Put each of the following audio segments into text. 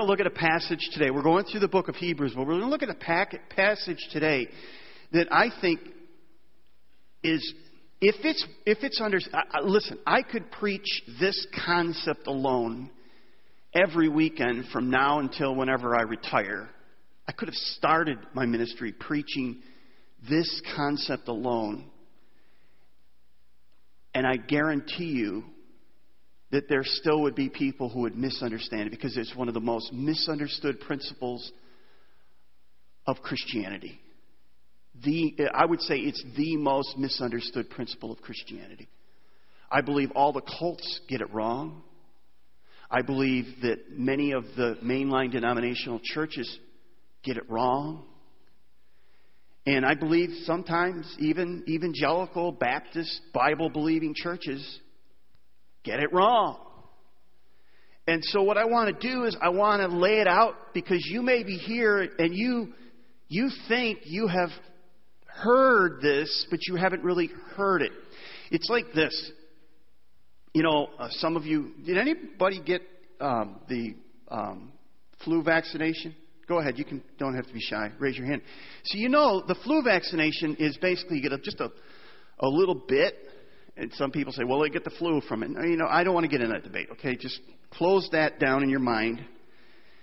going to look at a passage today. We're going through the book of Hebrews, but we're going to look at a passage today that I think is, if it's understood, listen, I could preach this concept alone every weekend from now until whenever I retire. I could have started my ministry preaching this concept alone. And I guarantee you that there still would be people who would misunderstand it, because it's one of the most misunderstood principles of Christianity. I would say it's the most misunderstood principle of Christianity. I believe all the cults get it wrong. I believe that many of the mainline denominational churches get it wrong. And I believe sometimes even evangelical, Baptist, Bible-believing churches get it wrong. And so what I want to do is I want to lay it out, because you may be here and you think you have heard this, but you haven't really heard it. It's like this. You know, some of you, did anybody get the flu vaccination? Go ahead. You can. Don't have to be shy. Raise your hand. So you know the flu vaccination is basically you get just a little bit. And some people say, well, they get the flu from it. You know, I don't want to get into that debate. Okay, just close that down in your mind.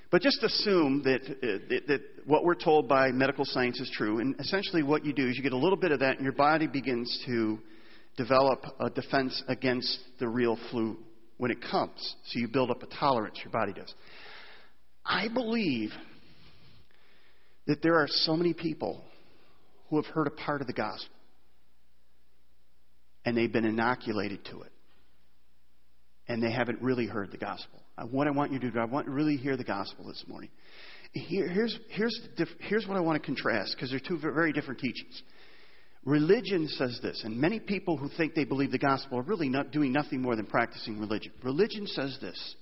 But just assume that what we're told by medical science is true. And essentially what you do is you get a little bit of that and your body begins to develop a defense against the real flu when it comes. So you build up a tolerance, your body does. I believe that there are so many people who have heard a part of the gospel and they've been inoculated to it and they haven't really heard the gospel. What I want you to do, I want you to really hear the gospel this morning. Here's what I want to contrast, because they're two very different teachings. Religion says this, and many people who think they believe the gospel are really not doing nothing more than practicing religion. Religion says this.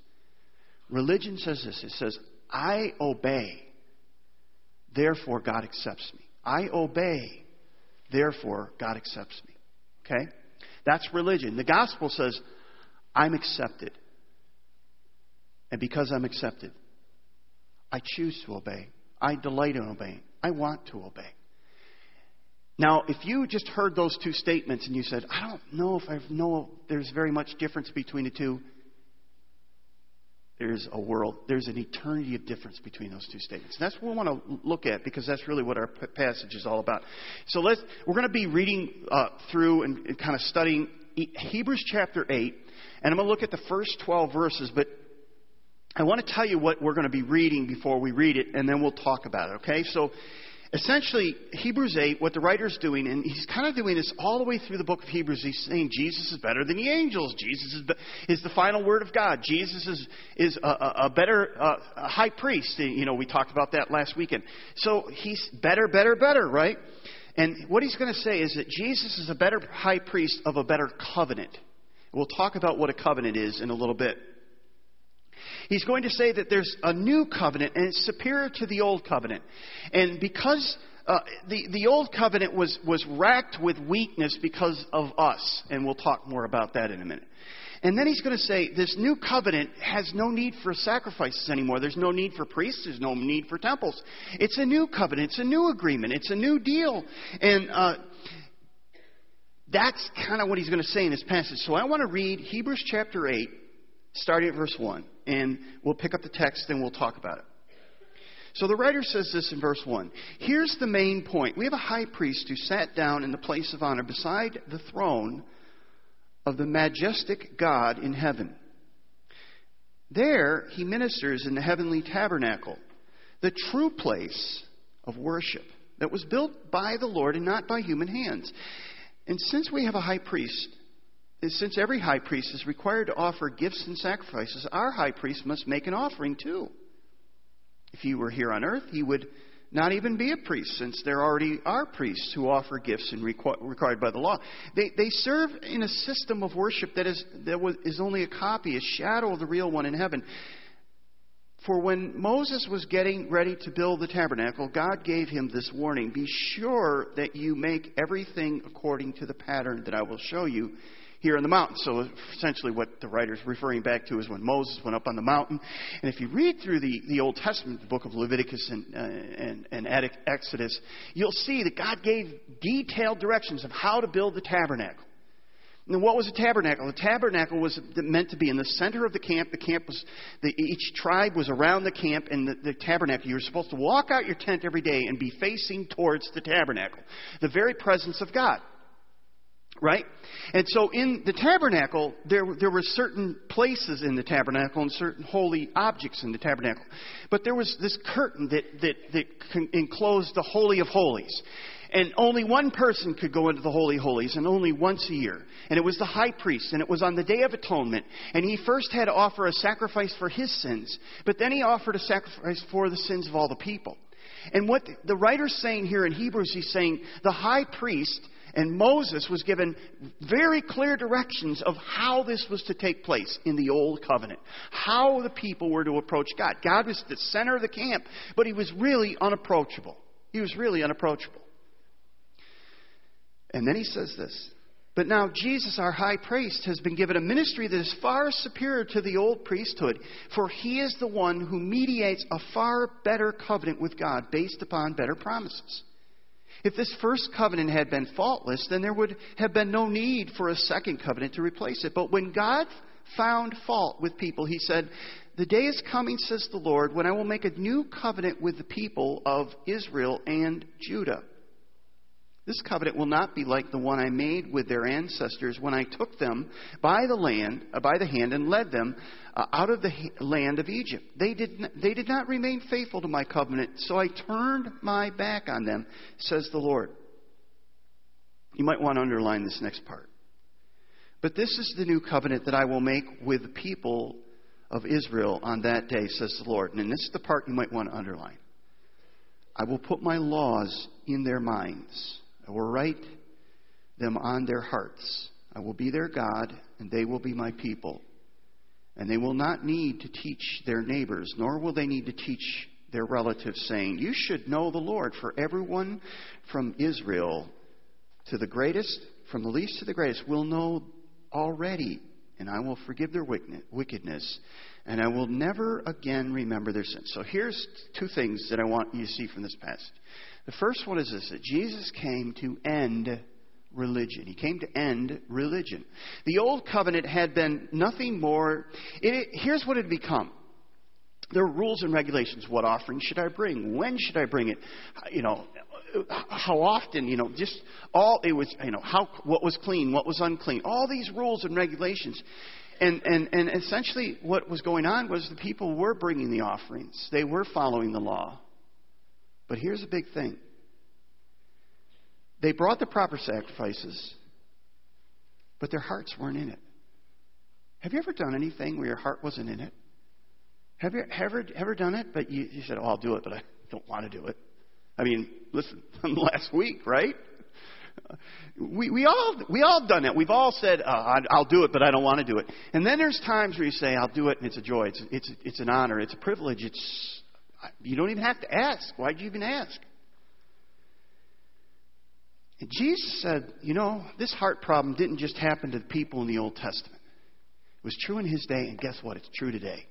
It says, I obey, therefore God accepts me. I obey, therefore God accepts me. Okay? That's religion. The gospel says, I'm accepted. And because I'm accepted, I choose to obey. I delight in obeying. I want to obey. Now, if you just heard those two statements and you said, I don't know if there's very much difference between the two, there's an eternity of difference between those two statements. And that's what we want to look at, because that's really what our passage is all about. So we're going to be reading through and kind of studying Hebrews chapter 8. And I'm going to look at the first 12 verses, but I want to tell you what we're going to be reading before we read it, and then we'll talk about it, okay? So essentially, Hebrews 8, what the writer's doing, and he's kind of doing this all the way through the book of Hebrews, he's saying Jesus is better than the angels. Jesus is the final word of God. Jesus is a better a high priest. You know, we talked about that last weekend. So he's better, right? And what he's going to say is that Jesus is a better high priest of a better covenant. We'll talk about what a covenant is in a little bit. He's going to say that there's a new covenant, and it's superior to the old covenant. And because the old covenant was racked with weakness because of us, and we'll talk more about that in a minute. And then he's going to say this new covenant has no need for sacrifices anymore. There's no need for priests. There's no need for temples. It's a new covenant. It's a new agreement. It's a new deal. And that's kind of what he's going to say in this passage. So I want to read Hebrews chapter 8. Starting at verse 1, and we'll pick up the text and we'll talk about it. So the writer says this in verse 1. Here's the main point. We have a high priest who sat down in the place of honor beside the throne of the majestic God in heaven. There he ministers in the heavenly tabernacle, the true place of worship that was built by the Lord and not by human hands. And since every high priest is required to offer gifts and sacrifices, our high priest must make an offering too. If he were here on earth, he would not even be a priest, since there already are priests who offer gifts and required by the law. They serve in a system of worship that is only a copy, a shadow of the real one in heaven. For when Moses was getting ready to build the tabernacle, God gave him this warning: be sure that you make everything according to the pattern that I will show you. here on the mountain. So essentially what the writer's referring back to is when Moses went up on the mountain. And if you read through the Old Testament, the book of Leviticus and Exodus, you'll see that God gave detailed directions of how to build the tabernacle. And what was a tabernacle? The tabernacle was meant to be in the center of the camp. The camp was, each tribe was around the camp, and the tabernacle. You were supposed to walk out your tent every day and be facing towards the tabernacle, the very presence of God. Right? And so in the tabernacle, there were certain places in the tabernacle and certain holy objects in the tabernacle. But there was this curtain that enclosed the Holy of Holies. And only one person could go into the Holy of Holies, and only once a year. And it was the high priest, and it was on the Day of Atonement. And he first had to offer a sacrifice for his sins, but then he offered a sacrifice for the sins of all the people. And what the writer's saying here in Hebrews, he's saying the high priest and Moses was given very clear directions of how this was to take place in the Old Covenant, how the people were to approach God. God was the center of the camp, but he was really unapproachable. He was really unapproachable. And then he says this, but now Jesus, our high priest, has been given a ministry that is far superior to the old priesthood, for he is the one who mediates a far better covenant with God based upon better promises. If this first covenant had been faultless, then there would have been no need for a second covenant to replace it. But when God found fault with people, he said, the day is coming, says the Lord, when I will make a new covenant with the people of Israel and Judah. This covenant will not be like the one I made with their ancestors when I took them by the hand and led them out of the land of Egypt. They did not remain faithful to my covenant, so I turned my back on them, says the Lord. You might want to underline this next part. But this is the new covenant that I will make with the people of Israel on that day, says the Lord. And this is the part you might want to underline. I will put my laws in their minds. I will write them on their hearts. I will be their God, and they will be my people. And they will not need to teach their neighbors, nor will they need to teach their relatives, saying, you should know the Lord, for everyone from Israel to the greatest, from the least to the greatest, will know already, and I will forgive their wickedness, and I will never again remember their sins. So here's two things that I want you to see from this passage. The first one is this, that Jesus came to end religion. He came to end religion. The old covenant had been nothing more. Here's what it had become. There were rules and regulations. What offering should I bring? When should I bring it? How often, just all, it was, what was clean, what was unclean, all these rules and regulations. And essentially what was going on was the people were bringing the offerings. They were following the law. But here's a big thing. They brought the proper sacrifices, but their hearts weren't in it. Have you ever done anything where your heart wasn't in it? Have you ever done it, but you said, I'll do it, but I don't want to do it? I mean, listen, from last week, right? We all done it. We've all said, I'll do it, but I don't want to do it. And then there's times where you say, I'll do it, and it's a joy. It's an honor. It's a privilege. You don't even have to ask. Why'd you even ask? And Jesus said, this heart problem didn't just happen to the people in the Old Testament. It was true in his day, and guess what? It's true today.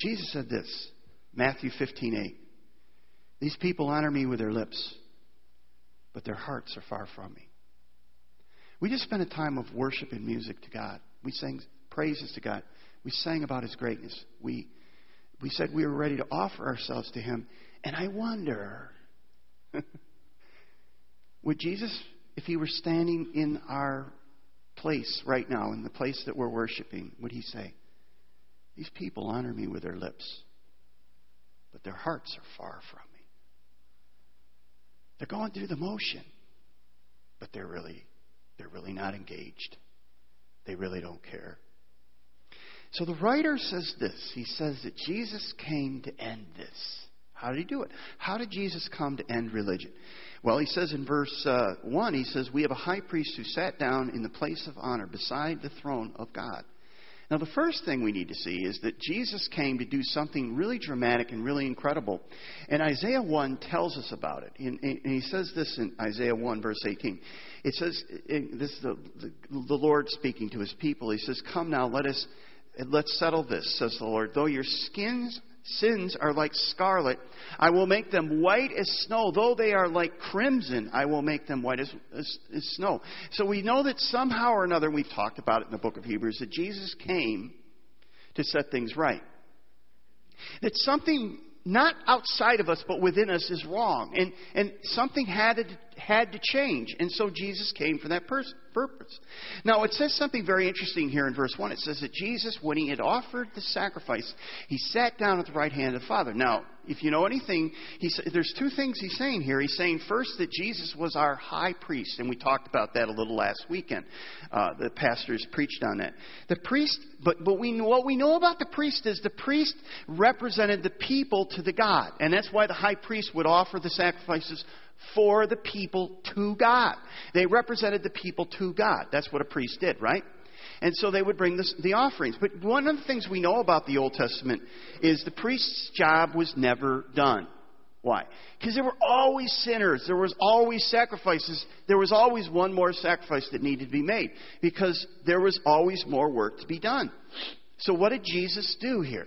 Jesus said this, Matthew 15:8. These people honor me with their lips, but their hearts are far from me. We just spent a time of worship and music to God. We sang praises to God. We sang about his greatness. We said we were ready to offer ourselves to him. And I wonder, would Jesus, if he were standing in our place right now, in the place that we're worshiping, would he say, these people honor me with their lips, but their hearts are far from me. They're going through the motion, but they're really not engaged. They really don't care. So the writer says this. He says that Jesus came to end this. How did he do it? How did Jesus come to end religion? Well, he says in verse 1, he says, we have a high priest who sat down in the place of honor beside the throne of God. Now, the first thing we need to see is that Jesus came to do something really dramatic and really incredible. And Isaiah 1 tells us about it. And he says this in Isaiah 1, verse 18. It says, this is the Lord speaking to his people. He says, "Come now, let's settle this," says the Lord. "Though your sins are like scarlet, I will make them white as snow. Though they are like crimson, I will make them white as snow." So we know that somehow or another, we've talked about it in the book of Hebrews, that Jesus came to set things right. That something not outside of us, but within us is wrong. And something had to change. And so Jesus came for that purpose. Now, it says something very interesting here in verse 1. It says that Jesus, when he had offered the sacrifice, he sat down at the right hand of the Father. Now, if you know anything, there's two things he's saying here. He's saying, first, that Jesus was our high priest. And we talked about that a little last weekend. The pastors preached on that. The priest, what we know about the priest is the priest represented the people to the God. And that's why the high priest would offer the sacrifices for the people to God. They represented the people to God. That's what a priest did, right? And so they would bring the offerings. But one of the things we know about the Old Testament is the priest's job was never done. Why? Because there were always sinners. There was always sacrifices. There was always one more sacrifice that needed to be made, because there was always more work to be done. So what did Jesus do here?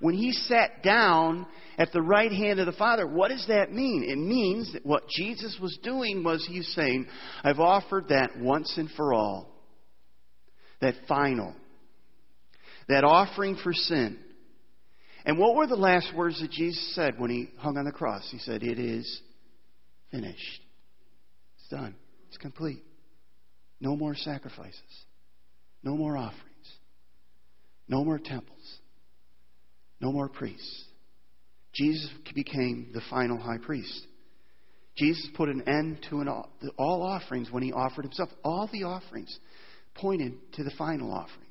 When he sat down at the right hand of the Father, what does that mean? It means that what Jesus was doing was he's saying, I've offered that once and for all. That final. That offering for sin. And what were the last words that Jesus said when he hung on the cross? He said, "It is finished." It's done. It's complete. No more sacrifices. No more offerings. No more temples. No more priests. Jesus became the final high priest. Jesus put an end to all offerings when he offered himself. All the offerings pointed to the final offering.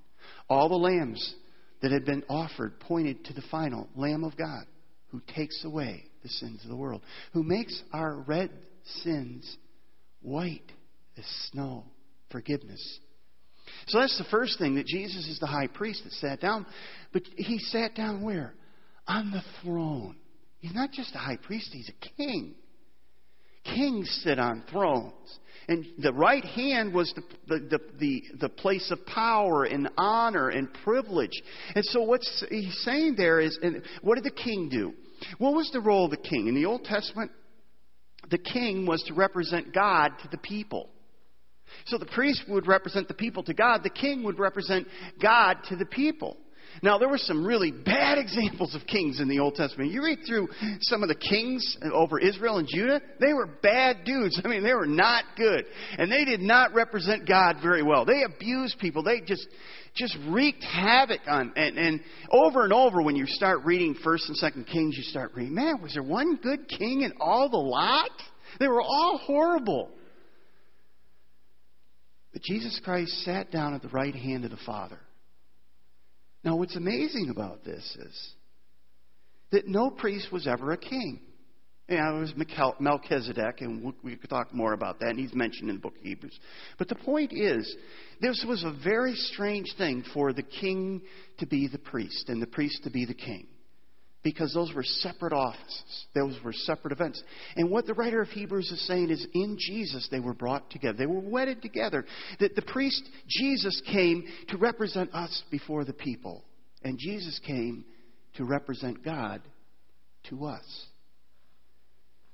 All the lambs that had been offered pointed to the final Lamb of God, who takes away the sins of the world, who makes our red sins white as snow. Forgiveness. So that's the first thing, that Jesus is the high priest that sat down. But he sat down where? On the throne. He's not just a high priest, he's a king. Kings sit on thrones. And the right hand was the place of power and honor and privilege. And so what he's saying there is, and what did the king do? What was the role of the king? In the Old Testament, the king was to represent God to the people. So the priest would represent the people to God. The king would represent God to the people. Now, there were some really bad examples of kings in the Old Testament. You read through some of the kings over Israel and Judah, they were bad dudes. I mean, they were not good. And they did not represent God very well. They abused people. They just wreaked havoc on. And over and over, when you start reading 1st and 2nd Kings, you start reading, man, was there one good king in all the lot? They were all horrible. But Jesus Christ sat down at the right hand of the Father. Now, what's amazing about this is that no priest was ever a king. You know, it was Melchizedek, and we could talk more about that, and he's mentioned in the book of Hebrews. But the point is, this was a very strange thing for the king to be the priest and the priest to be the king, because those were separate offices. Those were separate events. And what the writer of Hebrews is saying is, in Jesus, they were brought together. They were wedded together. That the priest, Jesus, came to represent us before the people. And Jesus came to represent God to us.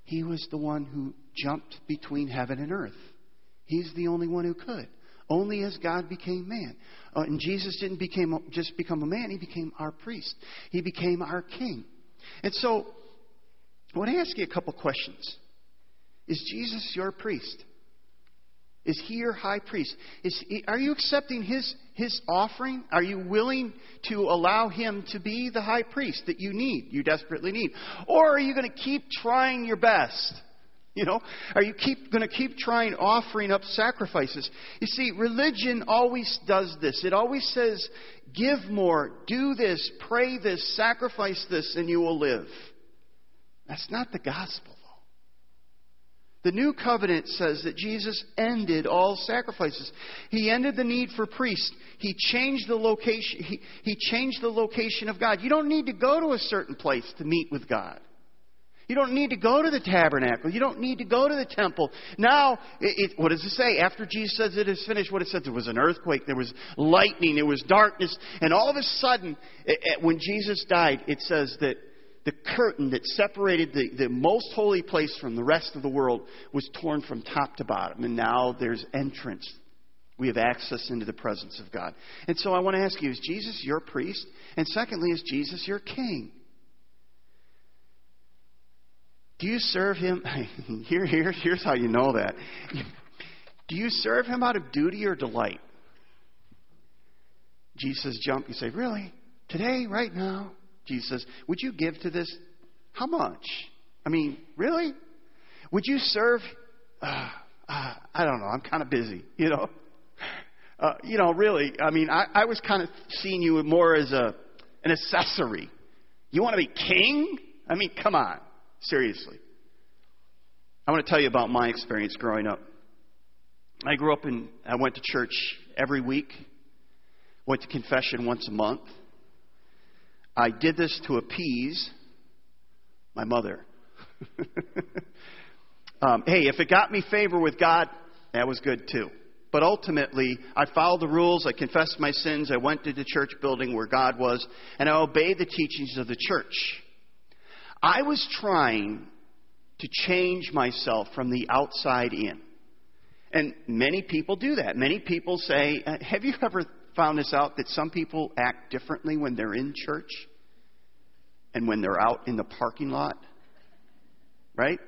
He was the one who jumped between heaven and earth. He's the only one who could. Only as God became man. And Jesus didn't just become a man. He became our priest. He became our king. And so, I want to ask you a couple questions. Is Jesus your priest? Is he your high priest? Are you accepting his offering? Are you willing to allow him to be the high priest that you desperately need? Or are you going to keep trying your best? You know, are you going to keep trying offering up sacrifices? You see, religion always does this. It always says, give more, do this, pray this, sacrifice this, and you will live. That's not the gospel, though. The new covenant says that Jesus ended all sacrifices. He ended the need for priests. He changed the location. He changed the location of God. You don't need to go to a certain place to meet with God. You don't need to go to the tabernacle. You don't need to go to the temple. Now, what does it say? After Jesus says it is finished, what it says, there was an earthquake, there was lightning, there was darkness. And all of a sudden, when Jesus died, it says that the curtain that separated the most holy place from the rest of the world was torn from top to bottom. And now there's entrance. We have access into the presence of God. And so I want to ask you, is Jesus your priest? And secondly, is Jesus your king? Do you serve him? Here's how you know that. Do you serve him out of duty or delight? Jesus says, jump. You say, really? Today? Right now? Jesus says, would you give to this? How much? I mean, really? Would you serve? I don't know. I'm kind of busy, you know. Really, I mean, I was kind of seeing you more as an accessory. You want to be king? I mean, come on. Seriously. I want to tell you about my experience growing up. I grew up and I went to church every week. Went to confession once a month. I did this to appease my mother. Hey, if it got me favor with God, that was good too. But ultimately, I followed the rules. I confessed my sins. I went to the church building where God was. And I obeyed the teachings of the church. I was trying to change myself from the outside in. And many people do that. Many people say, have you ever found this out, that some people act differently when they're in church and when they're out in the parking lot, right?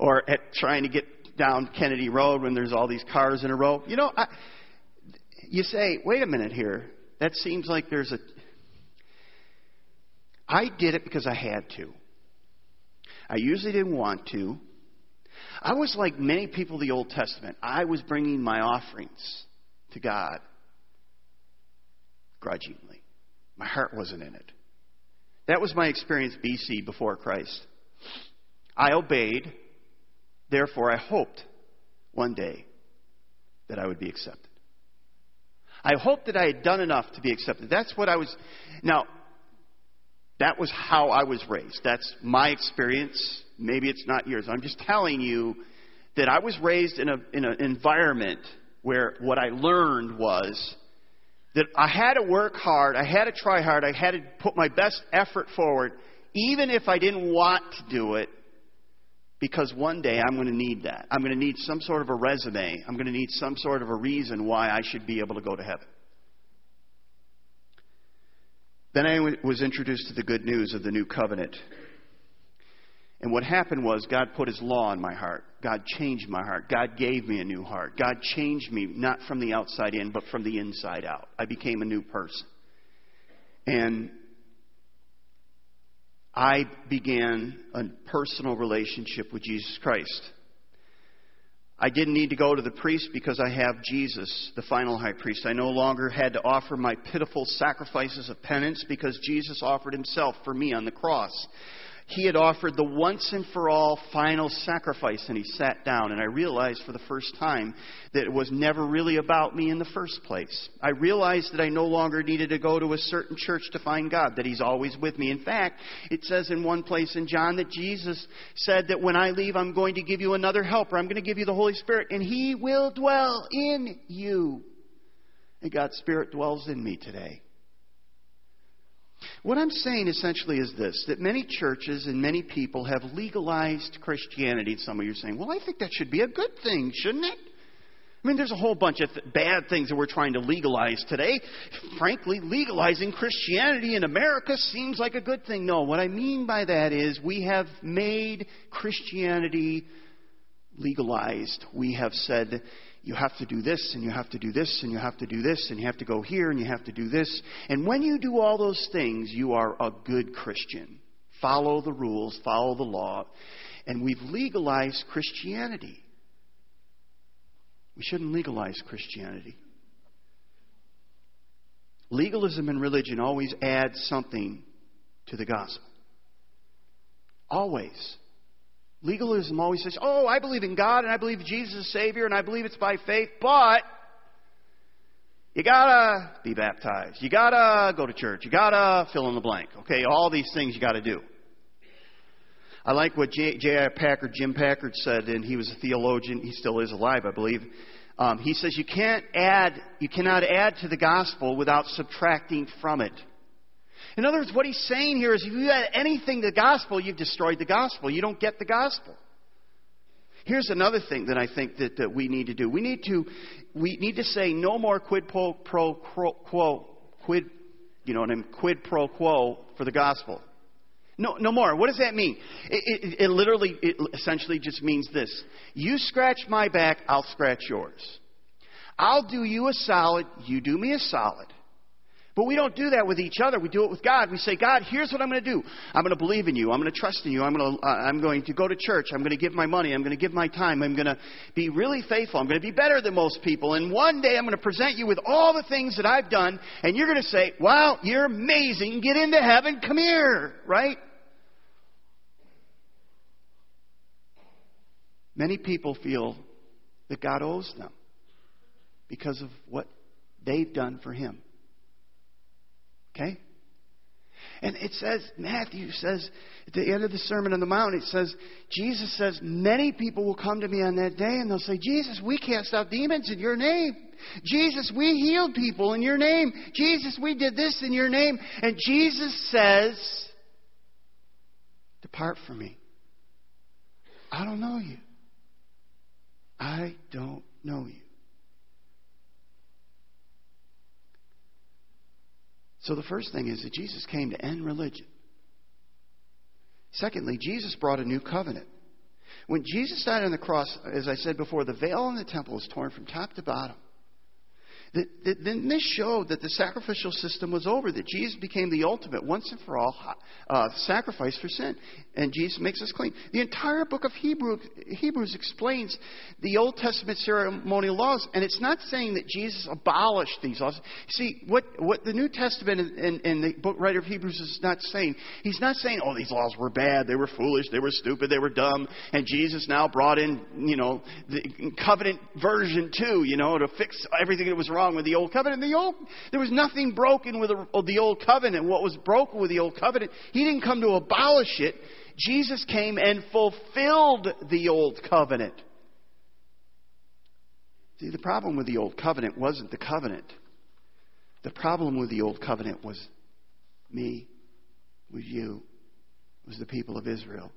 Or at trying to get down Kennedy Road when there's all these cars in a row. You know, you say, wait a minute here. That seems like there's a... I did it because I had to. I usually didn't want to. I was like many people in the Old Testament. I was bringing my offerings to God grudgingly. My heart wasn't in it. That was my experience BC, before Christ. I obeyed. Therefore, I hoped one day that I would be accepted. I hoped that I had done enough to be accepted. That's what I was... Now, that was how I was raised. That's my experience. Maybe it's not yours. I'm just telling you that I was raised in an environment where what I learned was that I had to work hard, I had to try hard, I had to put my best effort forward, even if I didn't want to do it, because one day I'm going to need that. I'm going to need some sort of a resume. I'm going to need some sort of a reason why I should be able to go to heaven. Then I was introduced to the good news of the new covenant. And what happened was God put his law in my heart. God changed my heart. God gave me a new heart. God changed me, not from the outside in, but from the inside out. I became a new person. And I began a personal relationship with Jesus Christ. I didn't need to go to the priest because I have Jesus, the final high priest. I no longer had to offer my pitiful sacrifices of penance because Jesus offered himself for me on the cross. He had offered the once and for all final sacrifice, and he sat down. And I realized for the first time that it was never really about me in the first place. I realized that I no longer needed to go to a certain church to find God, that he's always with me. In fact, it says in one place in John that Jesus said that when I leave, I'm going to give you another helper. I'm going to give you the Holy Spirit, and he will dwell in you. And God's Spirit dwells in me today. What I'm saying essentially is this, that many churches and many people have legalized Christianity. Some of you are saying, well, I think that should be a good thing, shouldn't it? I mean, there's a whole bunch of bad things that we're trying to legalize today. Frankly, legalizing Christianity in America seems like a good thing. No, what I mean by that is we have made Christianity legalized. We have said, you have to do this, and you have to do this, and you have to do this, and you have to go here, and you have to do this. And when you do all those things, you are a good Christian. Follow the rules, follow the law. And we've legalized Christianity. We shouldn't legalize Christianity. Legalism in religion always adds something to the gospel. Always. Legalism always says, oh, I believe in God and I believe Jesus is Savior and I believe it's by faith, but you gotta be baptized. You gotta go to church. You gotta fill in the blank. Okay, all these things you gotta do. I like what Jim Packard said, and he was a theologian. He still is alive, I believe. He says you cannot add to the gospel without subtracting from it. In other words, what he's saying here is if you add anything to the gospel, you've destroyed the gospel. You don't get the gospel. Here's another thing that I think that we need to do. We need to say no more quid pro quo for the gospel. No more. What does that mean? It essentially just means this. You scratch my back, I'll scratch yours. I'll do you a solid, you do me a solid. But we don't do that with each other. We do it with God. We say, God, here's what I'm going to do. I'm going to believe in you. I'm going to trust in you. I'm going to go to church. I'm going to give my money. I'm going to give my time. I'm going to be really faithful. I'm going to be better than most people. And one day I'm going to present you with all the things that I've done. And you're going to say, wow, you're amazing. Get into heaven. Come here. Right? Many people feel that God owes them because of what they've done for Him. Okay? And it says, Matthew says, at the end of the Sermon on the Mount, it says, Jesus says, many people will come to me on that day and they'll say, Jesus, we cast out demons in your name. Jesus, we healed people in your name. Jesus, we did this in your name. And Jesus says, depart from me. I don't know you. I don't know you. So the first thing is that Jesus came to end religion. Secondly, Jesus brought a new covenant. When Jesus died on the cross, as I said before, the veil in the temple was torn from top to bottom. Then this showed that the sacrificial system was over, that Jesus became the ultimate, once and for all, sacrifice for sin. And Jesus makes us clean. The entire book of Hebrews explains the Old Testament ceremonial laws, and it's not saying that Jesus abolished these laws. See, what the New Testament and the book writer of Hebrews is not saying, he's not saying, oh, these laws were bad, they were foolish, they were stupid, they were dumb, and Jesus now brought in, the covenant version 2, to fix everything that was wrong with the old covenant. There was nothing broken with the old covenant. What was broken with the old covenant, he didn't come to abolish it. Jesus came and fulfilled the old covenant. See, the problem with the old covenant wasn't the covenant. The problem with the old covenant was me, was you, was the people of Israel.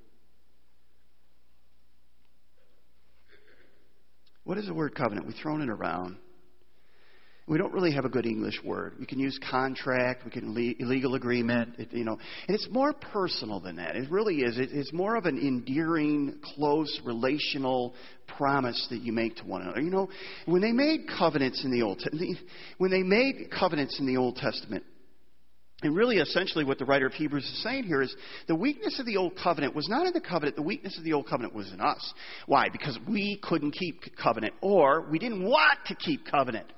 What is the word covenant? We've thrown it around. We don't really have a good English word. We can use contract. We can legal agreement. And it's more personal than that. It really is. It's more of an endearing, close, relational promise that you make to one another. When they made covenants in the Old Testament, and really essentially what the writer of Hebrews is saying here is the weakness of the Old Covenant was not in the covenant. The weakness of the Old Covenant was in us. Why? Because we couldn't keep covenant, or we didn't want to keep covenant.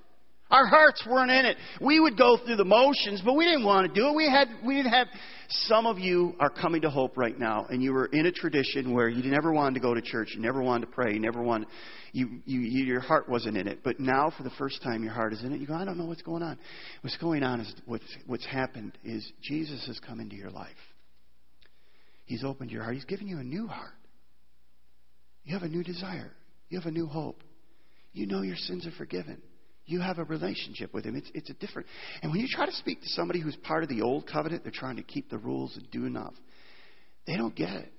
Our hearts weren't in it. We would go through the motions, but we didn't want to do it. We didn't have. Some of you are coming to hope right now, and you were in a tradition where you never wanted to go to church, you never wanted to pray, your heart wasn't in it. But now, for the first time, your heart is in it. You go, I don't know what's going on. What's going on is what's happened is Jesus has come into your life. He's opened your heart. He's given you a new heart. You have a new desire. You have a new hope. You know your sins are forgiven. You have a relationship with Him. It's a different. And when you try to speak to somebody who's part of the old covenant, they're trying to keep the rules and do enough. They don't get it.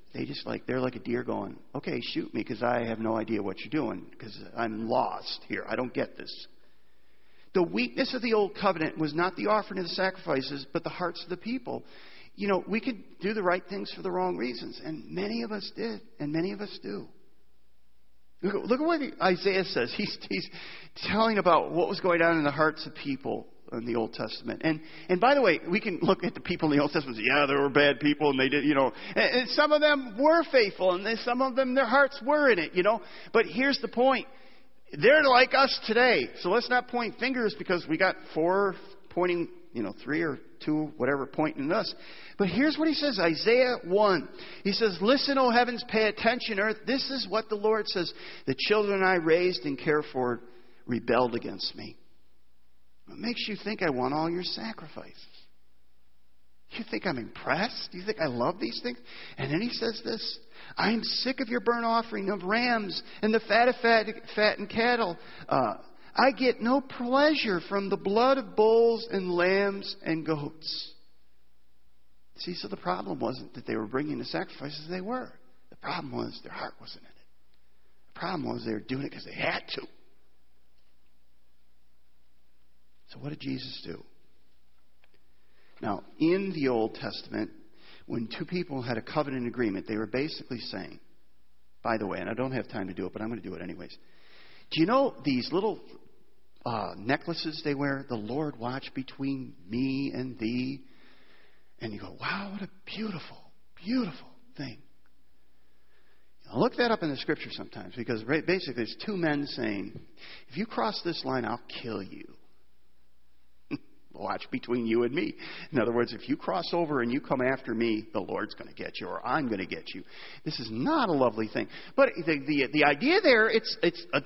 They're like a deer going, okay, shoot me because I have no idea what you're doing because I'm lost here. I don't get this. The weakness of the old covenant was not the offering of the sacrifices, but the hearts of the people. We could do the right things for the wrong reasons. And many of us did. And many of us do. Look at what Isaiah says. He's telling about what was going on in the hearts of people in the Old Testament. And by the way, we can look at the people in the Old Testament and say, yeah, there were bad people and they did, And some of them were faithful and some of them, their hearts were in it, But here's the point. They're like us today. So let's not point fingers because we got 4 pointing, 3 or 2, whatever, pointing us. But here's what he says, Isaiah 1. He says, listen, O heavens, pay attention, earth. This is what the Lord says. The children I raised and cared for rebelled against me. What makes you think I want all your sacrifices? You think I'm impressed? You think I love these things? And then he says this, I am sick of your burnt offering of rams and the fattened cattle. I get no pleasure from the blood of bulls and lambs and goats. See, so the problem wasn't that they were bringing the sacrifices. They were. The problem was their heart wasn't in it. The problem was they were doing it because they had to. So what did Jesus do? Now, in the Old Testament, when two people had a covenant agreement, they were basically saying, by the way, and I don't have time to do it, but I'm going to do it anyways. Do you know these little necklaces they wear? The Lord watch between me and thee. And you go, wow, what a beautiful, beautiful thing. Now, look that up in the scripture sometimes, because basically it's two men saying, if you cross this line, I'll kill you. Watch between you and me. In other words, if you cross over and you come after me, the Lord's going to get you, or I'm going to get you. This is not a lovely thing. But the idea there, it's a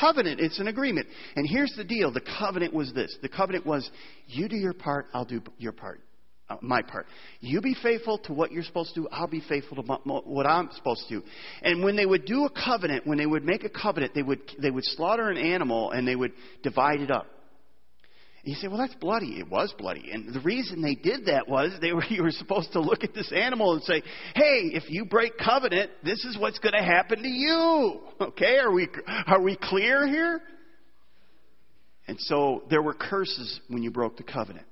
covenant. It's an agreement. And here's the deal. The covenant was this. The covenant was, you do your part, I'll do your part, my part. You be faithful to what you're supposed to do, I'll be faithful to what I'm supposed to do. And when they would do a covenant, when they would make a covenant, they would slaughter an animal and they would divide it up. You say, well, that's bloody. It was bloody. And the reason they did that was you were supposed to look at this animal and say, hey, if you break covenant, this is what's going to happen to you. Okay, are we clear here? And so there were curses when you broke the covenant.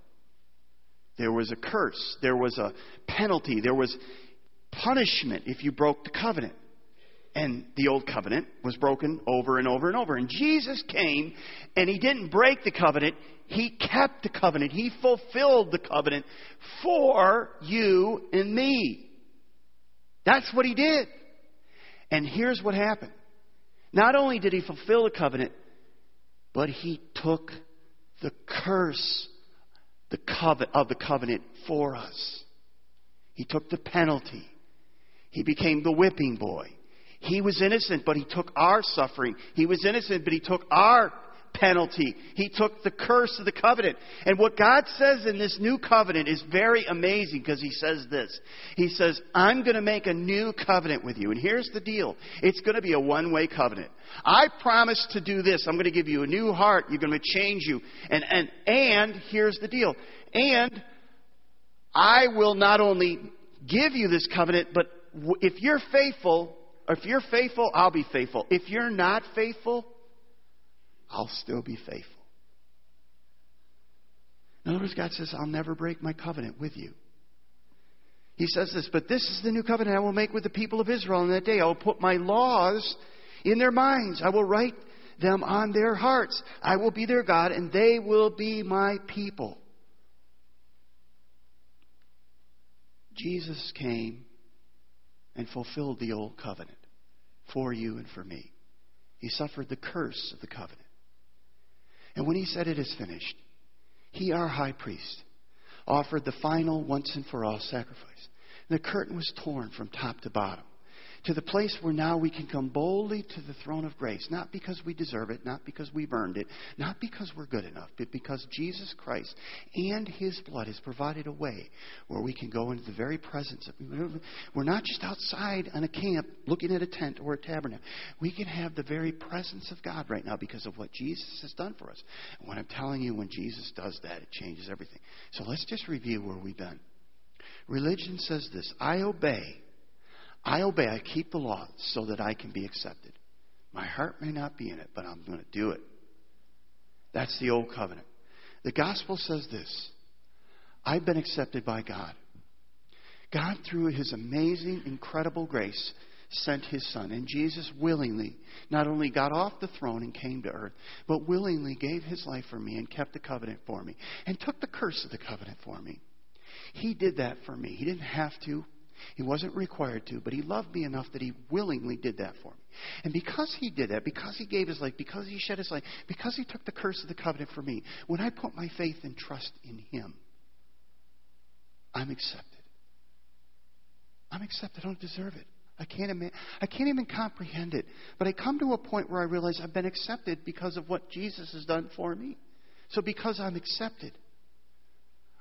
There was a curse. There was a penalty. There was punishment if you broke the covenant. And the old covenant was broken over and over and over. And Jesus came, and he didn't break the covenant. He kept the covenant. He fulfilled the covenant for you and me. That's what he did. And here's what happened. Not only did he fulfill the covenant, but he took the curse of the covenant for us. He took the penalty. He became the whipping boy. He was innocent, but he took our suffering. He was innocent, but he took our penalty. He took the curse of the covenant. And what God says in this new covenant is very amazing, because he says this. He says, I'm going to make a new covenant with you. And here's the deal. It's going to be a one-way covenant. I promise to do this. I'm going to give you a new heart. You're going to change you. And here's the deal. And I will not only give you this covenant, but if you're faithful, I'll be faithful. If you're not faithful, I'll still be faithful. In other words, God says, I'll never break my covenant with you. He says this, but this is the new covenant I will make with the people of Israel in that day. I will put my laws in their minds. I will write them on their hearts. I will be their God, and they will be my people. Jesus came and fulfilled the old covenant for you and for me. He suffered the curse of the covenant. And when he said it is finished, he, our high priest, offered the final once and for all sacrifice. And the curtain was torn from top to bottom, to the place where now we can come boldly to the throne of grace, not because we deserve it, not because we've earned it, not because we're good enough, but because Jesus Christ and his blood has provided a way where we can go into the very presence of. We're not just outside on a camp looking at a tent or a tabernacle. We can have the very presence of God right now because of what Jesus has done for us. And what I'm telling you, when Jesus does that, it changes everything. So let's just review where we've been. Religion says this, I obey, I keep the law so that I can be accepted. My heart may not be in it, but I'm going to do it. That's the old covenant. The gospel says this. I've been accepted by God. God, through his amazing, incredible grace, sent his son. And Jesus willingly not only got off the throne and came to earth, but willingly gave his life for me and kept the covenant for me and took the curse of the covenant for me. He did that for me. He didn't have to. He wasn't required to, but he loved me enough that he willingly did that for me. And because he did that, because he gave his life, because he shed his life, because he took the curse of the covenant for me, when I put my faith and trust in him, I'm accepted. I'm accepted. I don't deserve it. I can't even comprehend it. But I come to a point where I realize I've been accepted because of what Jesus has done for me. So because I'm accepted,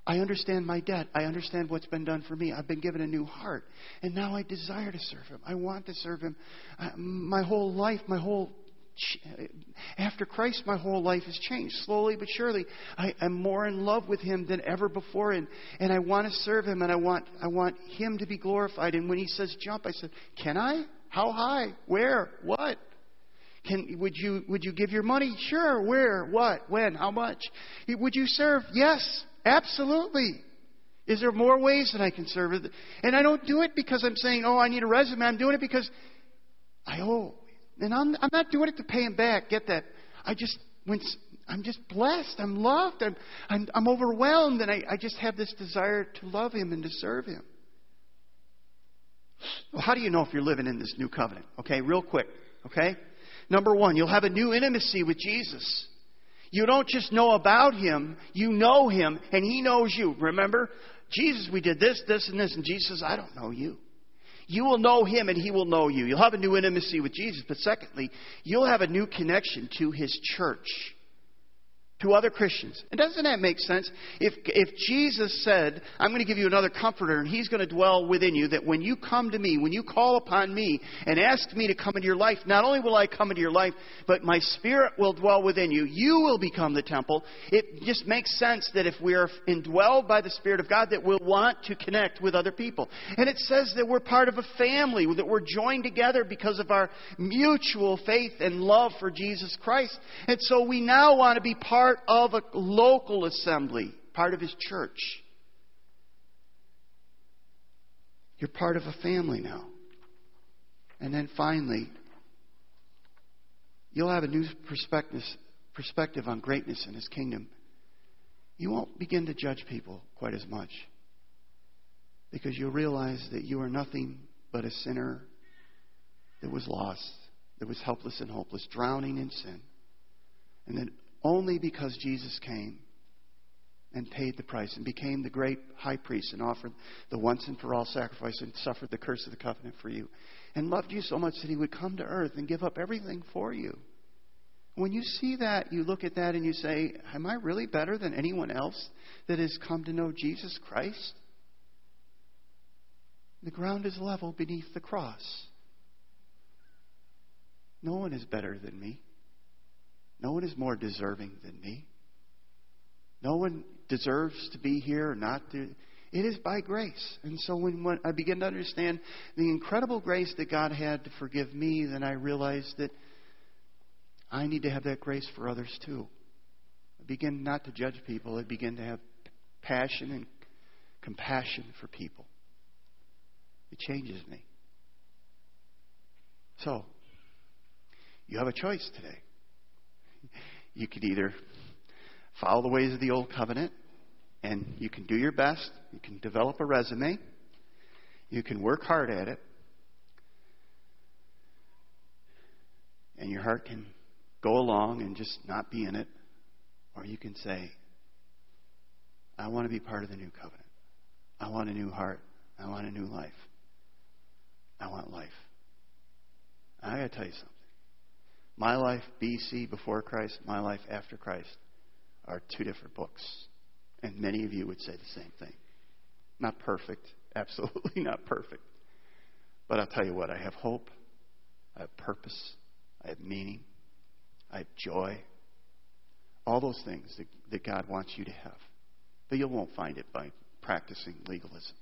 I understand my debt. I understand what's been done for me. I've been given a new heart. And now I desire to serve Him. I want to serve Him. My whole life, after Christ, my whole life has changed. Slowly but surely, I am more in love with Him than ever before. And I want to serve Him, and I want Him to be glorified. And when He says jump, I said, can I? How high? Where? What? Would you give your money? Sure. Where? What? When? How much? Would you serve? Yes. Absolutely. Is there more ways that I can serve? And I don't do it because I'm saying, I need a resume. I'm doing it because I owe. And I'm not doing it to pay Him back. Get that? I'm just blessed. I'm loved. I'm overwhelmed. And I just have this desire to love Him and to serve Him. Well, how do you know if you're living in this new covenant? Okay, real quick. Okay? Number one, you'll have a new intimacy with Jesus. You don't just know about Him, you know Him, and He knows you. Remember? Jesus, we did this, this, and this, and Jesus says, I don't know you. You will know Him, and He will know you. You'll have a new intimacy with Jesus. But secondly, you'll have a new connection to His church, to other Christians. And doesn't that make sense? If Jesus said, I'm going to give you another comforter, and He's going to dwell within you, that when you come to Me, when you call upon Me and ask Me to come into your life, not only will I come into your life, but My Spirit will dwell within you. You will become the temple. It just makes sense that if we are indwelled by the Spirit of God, that we'll want to connect with other people. And it says that we're part of a family, that we're joined together because of our mutual faith and love for Jesus Christ. And so we now want to be part of a local assembly, part of His church. You're part of a family now. And then finally, you'll have a new perspective on greatness in His kingdom. You won't begin to judge people quite as much because you'll realize that you are nothing but a sinner that was lost, that was helpless and hopeless, drowning in sin. And then only because Jesus came and paid the price and became the great high priest and offered the once and for all sacrifice and suffered the curse of the covenant for you and loved you so much that He would come to earth and give up everything for you. When you see that, you look at that and you say, am I really better than anyone else that has come to know Jesus Christ? The ground is level beneath the cross. No one is better than me. No one is more deserving than me. No one deserves to be here or not to. It is by grace. And so when I begin to understand the incredible grace that God had to forgive me, then I realize that I need to have that grace for others too. I begin not to judge people. I begin to have passion and compassion for people. It changes me. So, you have a choice today. You could either follow the ways of the old covenant and you can do your best. You can develop a resume. You can work hard at it. And your heart can go along and just not be in it. Or you can say, I want to be part of the new covenant. I want a new heart. I want a new life. I want life. I got to tell you something. My life BC, before Christ, my life after Christ are two different books. And many of you would say the same thing. Not perfect. Absolutely not perfect. But I'll tell you what, I have hope. I have purpose. I have meaning. I have joy. All those things that God wants you to have. But you won't find it by practicing legalism.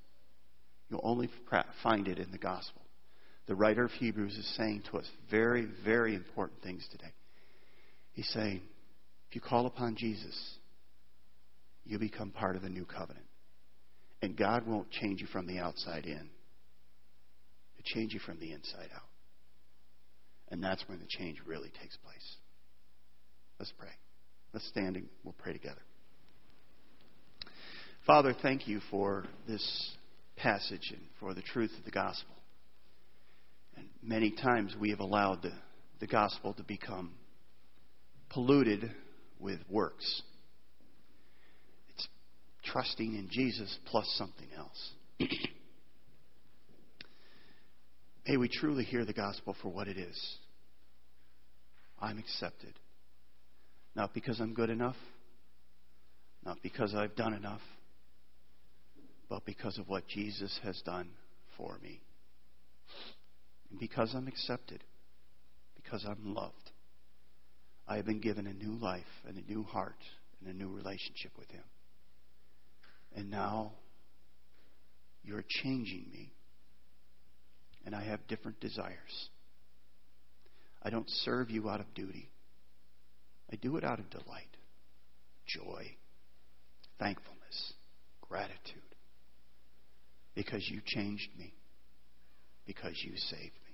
You'll only find it in the gospel. The writer of Hebrews is saying to us very, very important things today. He's saying, if you call upon Jesus, you become part of the new covenant. And God won't change you from the outside in. He'll change you from the inside out. And that's when the change really takes place. Let's pray. Let's stand and we'll pray together. Father, thank You for this passage and for the truth of the gospel. And many times we have allowed the gospel to become polluted with works. It's trusting in Jesus plus something else. May we truly hear the gospel for what it is. I'm accepted. Not because I'm good enough. Not because I've done enough. But because of what Jesus has done for me. And because I'm accepted. Because I'm loved. I have been given a new life and a new heart and a new relationship with Him. And now You're changing me. And I have different desires. I don't serve You out of duty. I do it out of delight, joy, thankfulness, gratitude. Because You changed me. Because You saved me.